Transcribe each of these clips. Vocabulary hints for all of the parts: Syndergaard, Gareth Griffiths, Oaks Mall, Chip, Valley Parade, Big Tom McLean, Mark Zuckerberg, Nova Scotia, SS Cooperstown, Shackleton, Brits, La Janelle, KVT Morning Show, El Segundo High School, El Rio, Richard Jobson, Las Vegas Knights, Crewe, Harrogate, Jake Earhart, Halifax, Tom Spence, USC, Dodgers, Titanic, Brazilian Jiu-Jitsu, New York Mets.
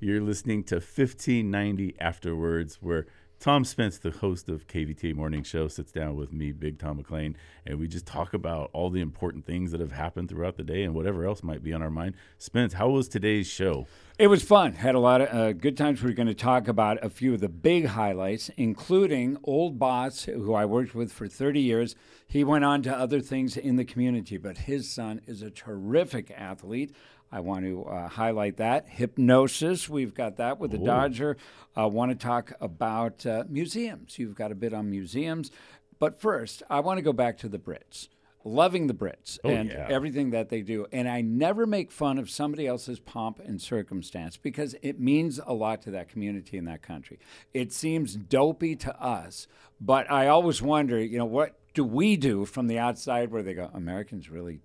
You're listening to 1590 Afterwards, where Tom Spence, the host of KVT Morning Show, sits down with me, Big Tom McLean, and we just talk about all the important things that have happened throughout the day and whatever else might be on our mind. Spence, how was today's show? It was fun. Had a lot of good times. We're going to talk about a few of the big highlights, including old boss, who I worked with for 30 years. He went on to other things in the community, but his son is a terrific athlete. I want to highlight that. Hypnosis, we've got that with the Dodger. I want to talk about museums. You've got a bit on museums. But first, I want to go back to the Brits. Loving the Brits and everything that they do. And I never make fun of somebody else's pomp and circumstance because it means a lot to that community and that country. It seems dopey to us, but I always wonder, you know, what do we do from the outside where they go, Americans really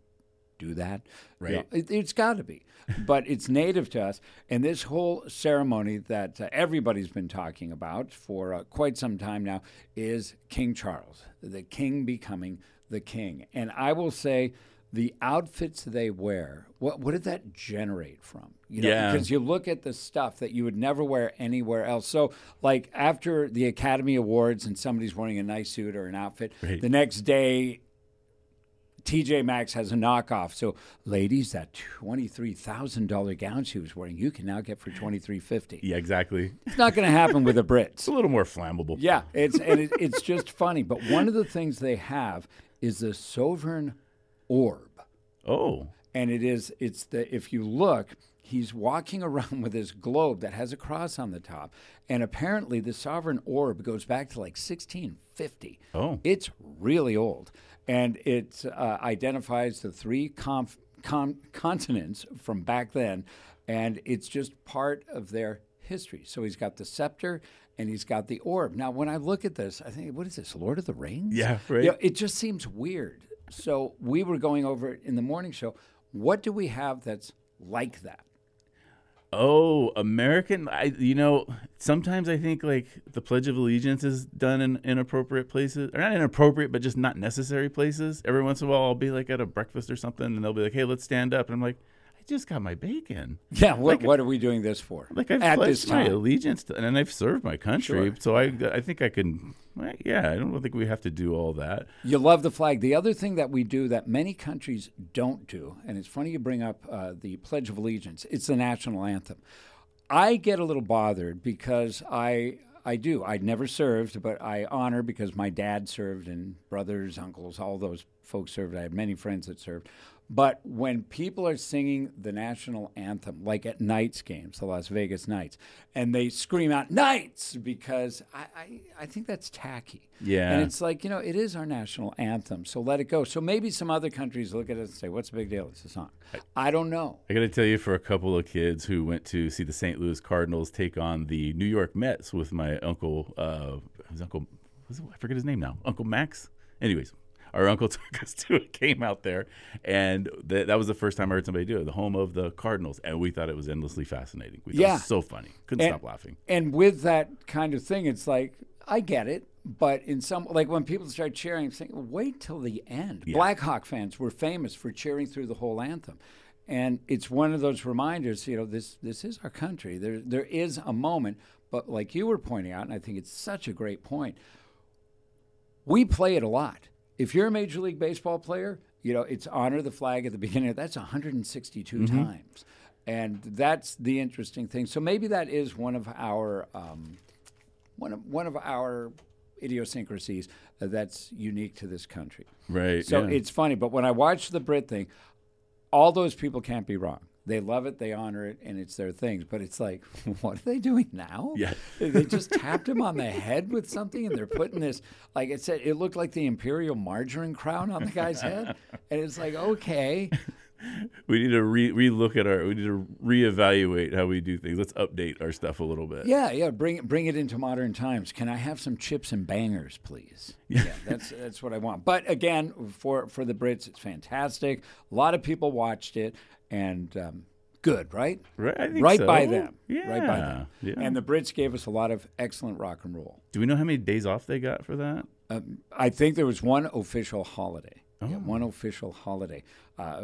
do that? Right. You know, it's got to be, but it's native to us. And this whole ceremony that everybody's been talking about for quite some time now is King Charles, the king becoming the king. And I will say the outfits they wear, what did that generate from? You know, because you look at the stuff that you would never wear anywhere else. So like after the Academy Awards and somebody's wearing a nice suit or an outfit, the next day, TJ Maxx has a knockoff. So, ladies, that $23,000 gown she was wearing, you can now get for $23.50. Yeah, exactly. It's not going to happen with the Brits. It's a little more flammable. Yeah, it's and it's just funny. But one of the things they have is the Sovereign Orb. Oh. And it's the, if you look, he's walking around with this globe that has a cross on the top. And apparently the Sovereign Orb goes back to like 1650. Oh. It's really old. And it identifies the three continents from back then, and it's just part of their history. So he's got the scepter, and he's got the orb. Now, when I look at this, I think, what is this, Lord of the Rings? Yeah, right. You know, it just seems weird. So we were going over it in the morning show. What do we have that's like that? Oh, American, you know, sometimes I think like the Pledge of Allegiance is done in inappropriate places, or not inappropriate, but just not necessary places. Every once in a while, I'll be like at a breakfast or something, and they'll be like, hey, let's stand up. And I'm like, I just got my bacon. Yeah, like, what are we doing this for? Like I've pledged my allegiance to, and I've served my country, so I think I can, I don't think we have to do all that. You love the flag. The other thing that we do that many countries don't do, and it's funny you bring up the Pledge of Allegiance, it's the national anthem. I get a little bothered because I do. I'd never served, but I honor because my dad served and brothers, uncles, all those folks served. I had many friends that served. But when people are singing the national anthem, like at Knights games, the Las Vegas Knights, and they scream out, Knights, because I think that's tacky. Yeah. And it's like, you know, it is our national anthem, so let it go. So maybe some other countries look at it and say, what's the big deal? It's a song. I don't know. I got to tell you, for a couple of kids who went to see the St. Louis Cardinals take on the New York Mets with my uncle, I forget his name now, Uncle Max? Anyways. Our uncle took us to a game out there, and that was the first time I heard somebody do it, the home of the Cardinals, and we thought it was endlessly fascinating. We thought it was so funny. Couldn't stop laughing. And with that kind of thing, it's like, I get it, but in some, like when people start cheering, I'm saying, wait till the end. Yeah. Black Hawk fans were famous for cheering through the whole anthem. And it's one of those reminders, you know, this is our country. There is a moment, but like you were pointing out, and I think it's such a great point, we play it a lot. If you're a Major League Baseball player, you know, it's honor the flag at the beginning. That's 162 times. And that's the interesting thing. So maybe that is one of our one of our idiosyncrasies that's unique to this country. Right. So it's funny, but when I watch the Brit thing, all those people can't be wrong. They love it, they honor it, and it's their things. But it's like, what are they doing now? Yeah. They just tapped him on the head with something, and they're putting this, like I said, it looked like the imperial margarine crown on the guy's head. And it's like, okay. We need to relook at we need to reevaluate how we do things. Let's update our stuff a little bit. Yeah, bring it into modern times. Can I have some chips and bangers, please? Yeah, that's what I want. But again, for the Brits, it's fantastic. A lot of people watched it, and good, right? Right, I think so. Right by them. Yeah. And the Brits gave us a lot of excellent rock and roll. Do we know how many days off they got for that? I think there was one official holiday. Yeah, one official holiday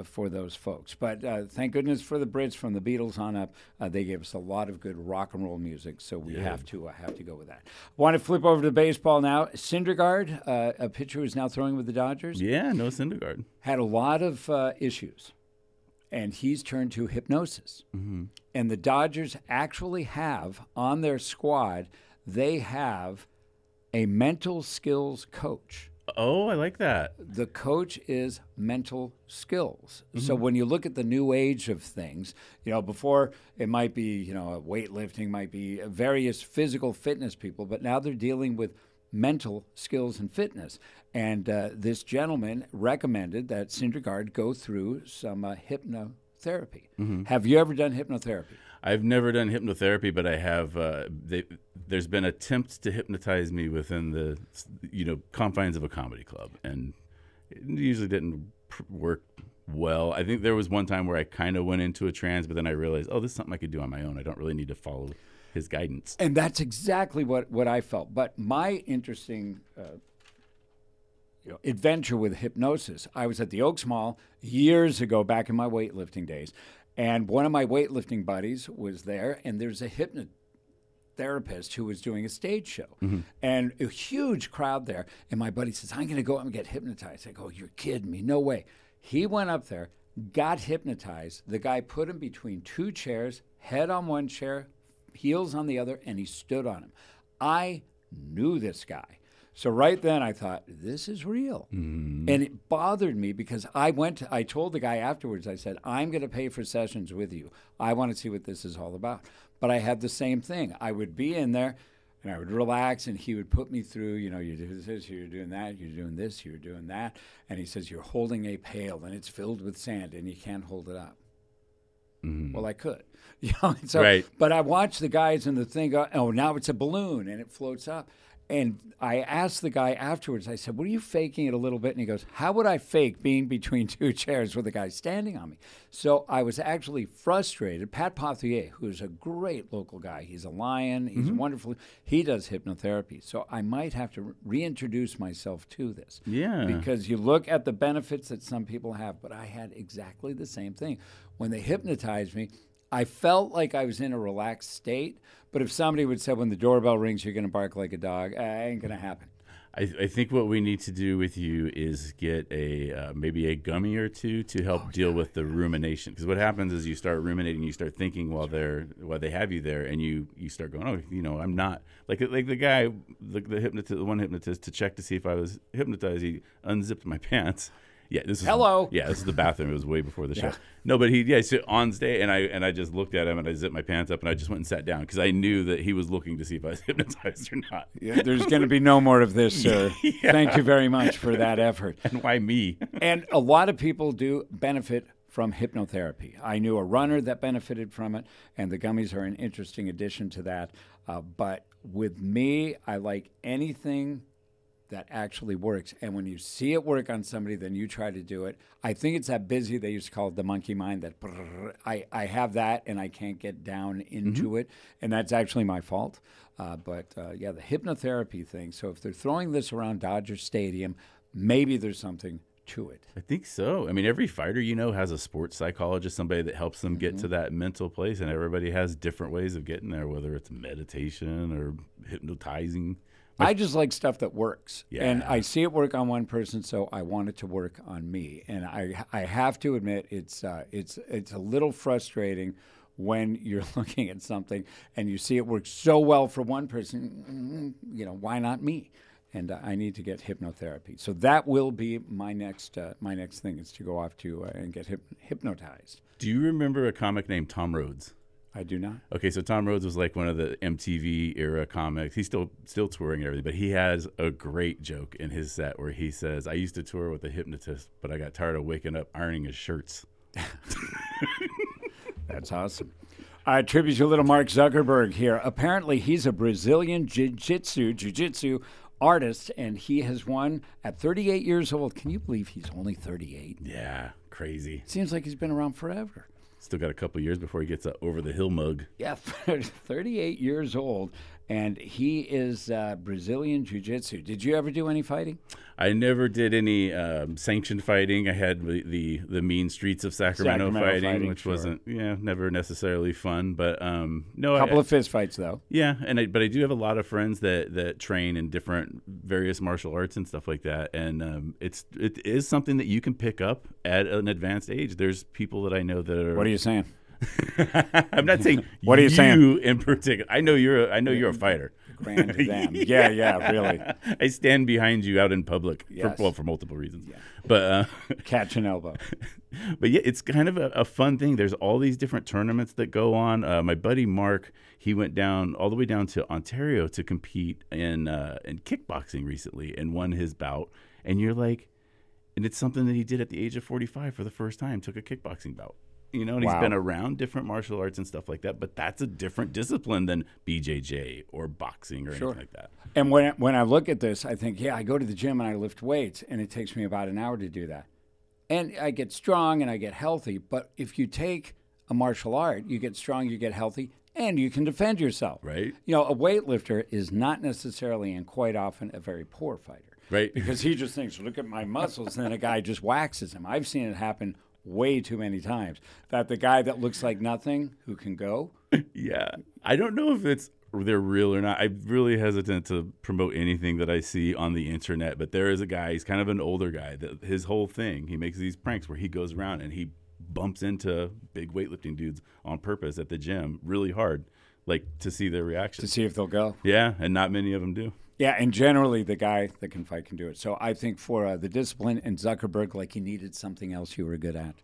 for those folks. But thank goodness for the Brits, from the Beatles on up. They gave us a lot of good rock and roll music, so we have to go with that. Want to flip over to baseball now. Syndergaard, a pitcher who's now throwing with the Dodgers. Yeah, no Syndergaard. Had a lot of issues, and he's turned to hypnosis. Mm-hmm. And the Dodgers actually have on their squad, they have a mental skills coach. Oh, I like that. The coach is mental skills. Mm-hmm. So when you look at the new age of things, you know, before it might be, you know, weightlifting, might be various physical fitness people, but now they're dealing with mental skills and fitness. And this gentleman recommended that Syndergaard go through some hypnotherapy. Mm-hmm. Have you ever done hypnotherapy? I've never done hypnotherapy, but I have. There's been attempts to hypnotize me within the, you know, confines of a comedy club, and it usually didn't work well. I think there was one time where I kind of went into a trance, but then I realized, oh, this is something I could do on my own. I don't really need to follow his guidance. And that's exactly what I felt. But my interesting adventure with hypnosis, I was at the Oaks Mall years ago, back in my weightlifting days. And one of my weightlifting buddies was there, and there's a hypnotherapist who was doing a stage show. Mm-hmm. And a huge crowd there. And my buddy says, I'm going to go up and get hypnotized. I go, you're kidding me. No way. He went up there, got hypnotized. The guy put him between two chairs, head on one chair, heels on the other, and he stood on him. I knew this guy. So right then I thought, this is real. Mm. And it bothered me because I told the guy afterwards, I said, I'm going to pay for sessions with you. I want to see what this is all about. But I had the same thing. I would be in there and I would relax and he would put me through, you know, you do this, you're doing that, you're doing this, you're doing that. And he says, you're holding a pail and it's filled with sand and you can't hold it up. Well, I could. You know, so, right. But I watched the guys and the thing go, oh, now it's a balloon and it floats up. And I asked the guy afterwards, I said, were you faking it a little bit? And he goes, how would I fake being between two chairs with a guy standing on me? So I was actually frustrated. Pat Pothier, who's a great local guy, he's a lion, he's wonderful, he does hypnotherapy. So I might have to reintroduce myself to this. Yeah. Because you look at the benefits that some people have, but I had exactly the same thing. When they hypnotized me, I felt like I was in a relaxed state, but if somebody would say, when the doorbell rings, you're going to bark like a dog, ain't going to happen. I think what we need to do with you is get maybe a gummy or two to help deal with the rumination. Because what happens is you start ruminating, you start thinking while they have you there, and you start going, oh, you know, I'm not. Like the guy, the one hypnotist, to check to see if I was hypnotized, he unzipped my pants. Yeah, this is hello. Yeah, this is the bathroom. It was way before the show. No, but he on stage, and I just looked at him, and I zipped my pants up, and I just went and sat down because I knew that he was looking to see if I was hypnotized or not. Yeah, there's going to be no more of this, sir. Yeah. Thank you very much for that effort. And why me? And a lot of people do benefit from hypnotherapy. I knew a runner that benefited from it, and the gummies are an interesting addition to that. But with me, I like anything that actually works. And when you see it work on somebody, then you try to do it. I think it's that busy. They used to call it the monkey mind. That I have that and I can't get down into it. And that's actually my fault. But the hypnotherapy thing. So if they're throwing this around Dodger Stadium, maybe there's something to it. I think so. I mean, every fighter, you know, has a sports psychologist, somebody that helps them get to that mental place. And everybody has different ways of getting there, whether it's meditation or hypnotizing. I just like stuff that works, and I see it work on one person, so I want it to work on me. And I have to admit, it's a little frustrating when you're looking at something and you see it work so well for one person. You know, why not me? And I need to get hypnotherapy. So that will be my next thing is to go off to and get hypnotized. Do you remember a comic named Tom Rhodes? I do not. Okay, so Tom Rhodes was like one of the MTV era comics. He's still touring and everything, but he has a great joke in his set where he says, I used to tour with a hypnotist, but I got tired of waking up ironing his shirts. That's awesome. I tribute to little Mark Zuckerberg here. Apparently, he's a Brazilian jiu-jitsu artist, and he has won at 38 years old. Can you believe he's only 38? Yeah, crazy. Seems like he's been around forever. Still got a couple years before he gets an over-the-hill mug. Yeah, 38 years old, and he is Brazilian Jiu-Jitsu. Did you ever do any fighting? I never did any sanctioned fighting. I had the mean streets of Sacramento fighting, which wasn't never necessarily fun. But no, a couple of fist fights though. Yeah, and I do have a lot of friends that train in various martial arts and stuff like that, and it is something that you can pick up at an advanced age. There's people that I know that are. What are you saying? I'm not saying what are you saying in particular. I know you're a fighter. Grand them. yeah, really. I stand behind you out in public for multiple reasons. Yeah. But catch an elbow. But yeah, it's kind of a fun thing. There's all these different tournaments that go on. My buddy Mark, he went down all the way down to Ontario to compete in kickboxing recently and won his bout. And you're like, and it's something that he did at the age of 45 for the first time, took a kickboxing bout. You know, and He's been around different martial arts and stuff like that, but that's a different discipline than BJJ or boxing or anything like that. And when I look at this, I think, I go to the gym and I lift weights, and it takes me about an hour to do that. And I get strong and I get healthy, but if you take a martial art, you get strong, you get healthy, and you can defend yourself. Right. You know, a weightlifter is not necessarily and quite often a very poor fighter. Right. Because he just thinks, look at my muscles, and then a guy just waxes him. I've seen it happen way too many times, that the guy that looks like nothing who can go. Yeah. I don't know if they're real or not. I'm really hesitant to promote anything that I see on the internet, but there is a guy, he's kind of an older guy, that his whole thing, he makes these pranks where he goes around and he bumps into big weightlifting dudes on purpose at the gym really hard, like to see their reaction. To see if they'll go. Yeah. And not many of them do. Yeah, and generally the guy that can fight can do it. So I think for the discipline and Zuckerberg, like he needed something else you were good at.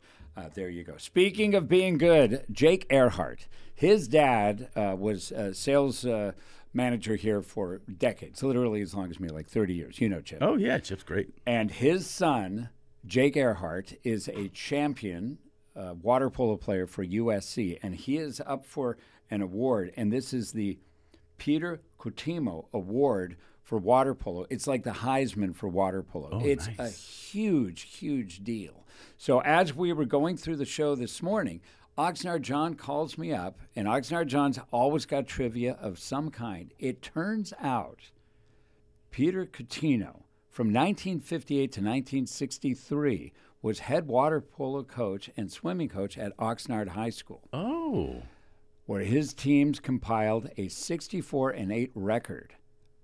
There you go. Speaking of being good, Jake Earhart, his dad was a sales manager here for decades, literally as long as me, like 30 years. You know Chip. Oh, yeah, Chip's great. And his son, Jake Earhart, is a champion water polo player for USC, and he is up for an award, and this is the Peter Cutino Award for water polo. It's like the Heisman for water polo. Oh, it's nice. A huge, huge deal. So as we were going through the show this morning, Oxnard John calls me up, and Oxnard John's always got trivia of some kind. It turns out Peter Cutino, from 1958 to 1963, was head water polo coach and swimming coach at Oxnard High School. Oh. Where his teams compiled a 64-8 record,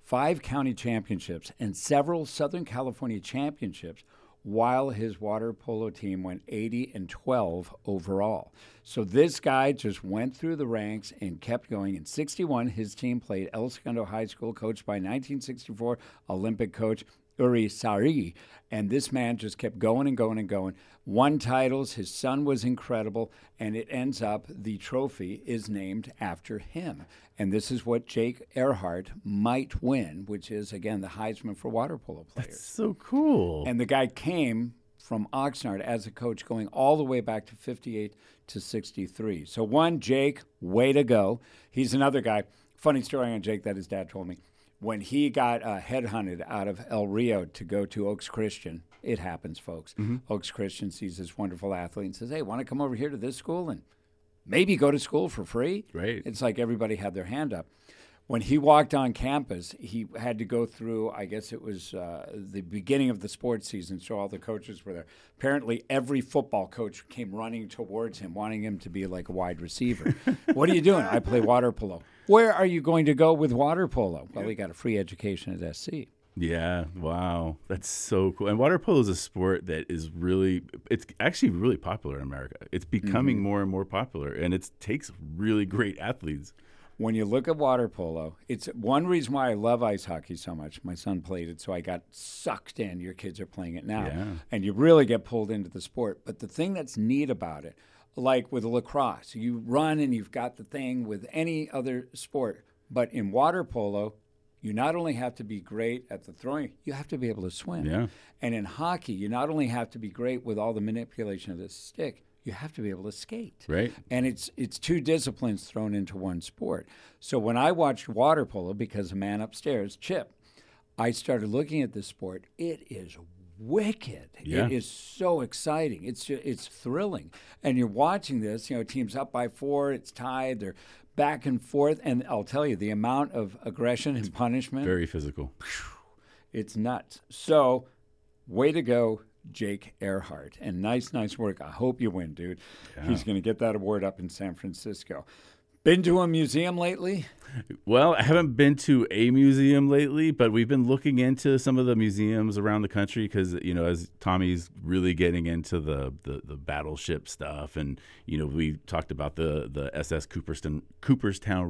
5 county championships, and several Southern California championships, while his water polo team went 80-12 overall. So this guy just went through the ranks and kept going. In 61, his team played El Segundo High School, coached by 1964 Olympic coach Uri Sari, and this man just kept going and going and going. Won titles, his son was incredible, and it ends up the trophy is named after him. And this is what Jake Earhart might win, which is, again, the Heisman for water polo players. That's so cool. And the guy came from Oxnard as a coach going all the way back to 58 to 63. So one, Jake, way to go. He's another guy. Funny story on Jake that his dad told me. When he got headhunted out of El Rio to go to Oaks Christian, it happens, folks. Mm-hmm. Oaks Christian sees this wonderful athlete and says, hey, want to come over here to this school and maybe go to school for free? Right. It's like everybody had their hand up. When he walked on campus, he had to go through, I guess it was the beginning of the sports season, so all the coaches were there. Apparently, every football coach came running towards him, wanting him to be like a wide receiver. What are you doing? I play water polo. Where are you going to go with water polo? Well, he got a free education at SC. Yeah, wow. That's so cool. And water polo is a sport that is really, it's actually really popular in America. It's becoming more and more popular, and it takes really great athletes. When you look at water polo, it's one reason why I love ice hockey so much. My son played it, so I got sucked in. Your kids are playing it now. Yeah. And you really get pulled into the sport. But the thing that's neat about it, like with lacrosse, you run and you've got the thing with any other sport. But in water polo, you not only have to be great at the throwing, you have to be able to swim. Yeah. And in hockey, you not only have to be great with all the manipulation of the stick, you have to be able to skate. Right. And it's two disciplines thrown into one sport. So when I watched water polo, because a man upstairs, Chip, I started looking at this sport. It is wicked. Yeah. It is so exciting. It's thrilling. And you're watching this, you know, team's up by 4, it's tied, they're back and forth. And I'll tell you, the amount of aggression and punishment. Very physical. It's nuts. So, way to go, Jake Earhart. And nice work. I hope you win, dude. Yeah. He's going to get that award up in San Francisco. Been to a museum lately? Well, I haven't been to a museum lately, but we've been looking into some of the museums around the country because, you know, as Tommy's really getting into the battleship stuff, and, you know, we talked about the SS Cooperstown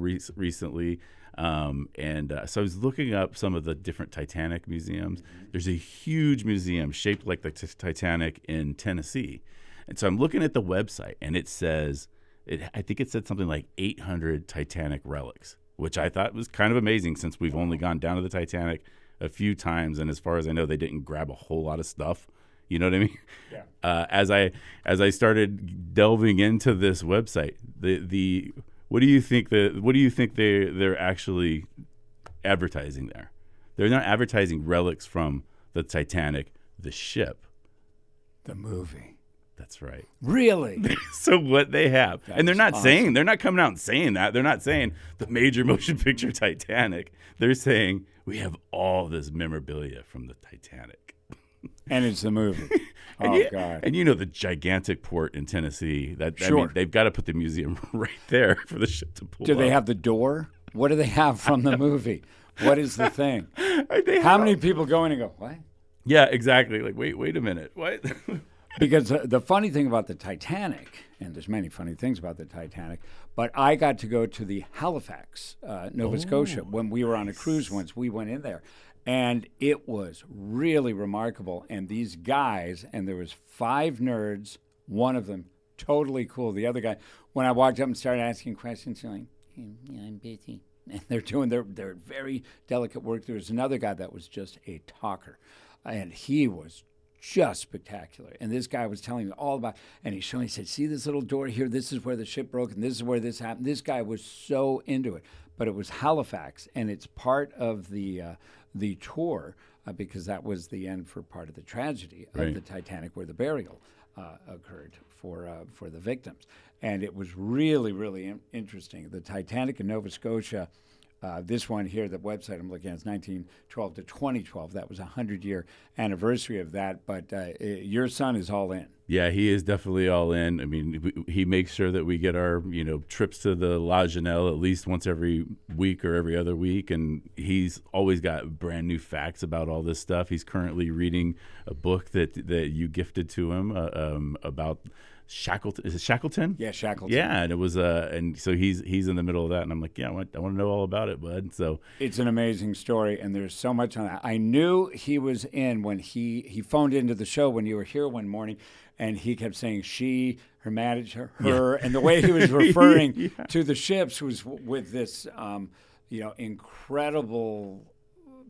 recently. So I was looking up some of the different Titanic museums. There's a huge museum shaped like the Titanic in Tennessee. And so I'm looking at the website, and it says, I think it said something like 800 Titanic relics, which I thought was kind of amazing since we've only gone down to the Titanic a few times. And as far as I know, they didn't grab a whole lot of stuff. You know what I mean? Yeah. As I started delving into this website, the what do you think they're actually advertising there? They're not advertising relics from the Titanic, the ship, the movie. That's right. Really? So what they have. And they're not saying, they're not coming out and saying that. They're not saying the major motion picture Titanic. They're saying we have all this memorabilia from the Titanic. And it's the movie. Oh, yeah, God. And you know the gigantic port in Tennessee. Sure. I mean, they've got to put the museum right there for the ship to pull up. Do they have the door? What do they have from the movie? What is the thing? How many people go in and go, what? Yeah, exactly. Like, wait a minute. What? Because the funny thing about the Titanic, and there's many funny things about the Titanic, but I got to go to the Halifax, Nova Scotia, when we were on a cruise once. We went in there, and it was really remarkable. And these guys, and there was 5 nerds, one of them totally cool. The other guy, when I walked up and started asking questions, he's like, yeah, I'm busy. And they're doing their very delicate work. There was another guy that was just a talker, and he was just spectacular. And this guy was telling me all about, and he showed me, he said, see this little door here? This is where the ship broke, and this is where this happened. This guy was so into it. But it was Halifax, and it's part of the tour because that was the end for part of the tragedy of the Titanic, where the burial occurred for the victims. And it was really, really interesting. The Titanic in Nova Scotia, this one here, the website I'm looking at, is 1912 to 2012. That was a 100-year anniversary of that, but your son is all in. Yeah, he is definitely all in. I mean, he makes sure that we get our, you know, trips to the La Janelle at least once every week or every other week, and he's always got brand new facts about all this stuff. He's currently reading a book that you gifted to him about Shackleton. Is it Shackleton? Yeah, Shackleton. Yeah, and it was and so he's in the middle of that, and I'm like, yeah, I want to know all about it, bud. So it's an amazing story, and there's so much on that. I knew he was in when he phoned into the show when you were here one morning, and he kept saying she, her manager, her, and the way he was referring to the ships was with this, you know, incredible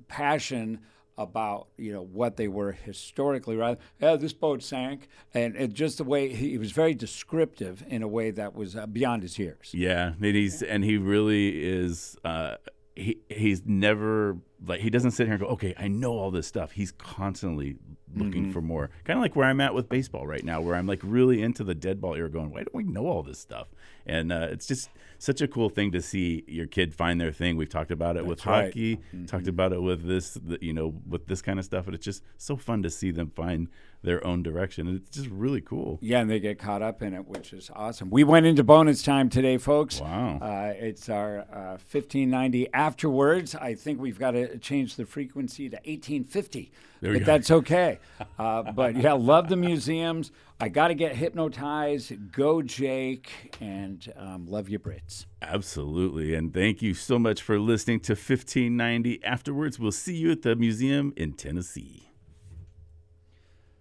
passion about, you know, what they were historically, rather, this boat sank, and just the way he was very descriptive in a way that was beyond his years. Yeah, and he really is. He's never, like, he doesn't sit here and go, okay, I know all this stuff. He's constantly looking for more. Kind of like where I'm at with baseball right now, where I'm like really into the dead ball era, going, why don't we know all this stuff? And it's just such a cool thing to see your kid find their thing. We've talked about it with hockey, talked about it with this, you know, with this kind of stuff. And it's just so fun to see them find their own direction. And it's just really cool. Yeah, and they get caught up in it, which is awesome. We went into bonus time today, folks. Wow. It's our 1590 afterwards. I think we've got to change the frequency to 1850, but that's okay. But yeah, love the museums. I got to get hypnotized. Go, Jake, and love you, Brits. Absolutely, and thank you so much for listening to 1590 Afterwards. We'll see you at the museum in Tennessee.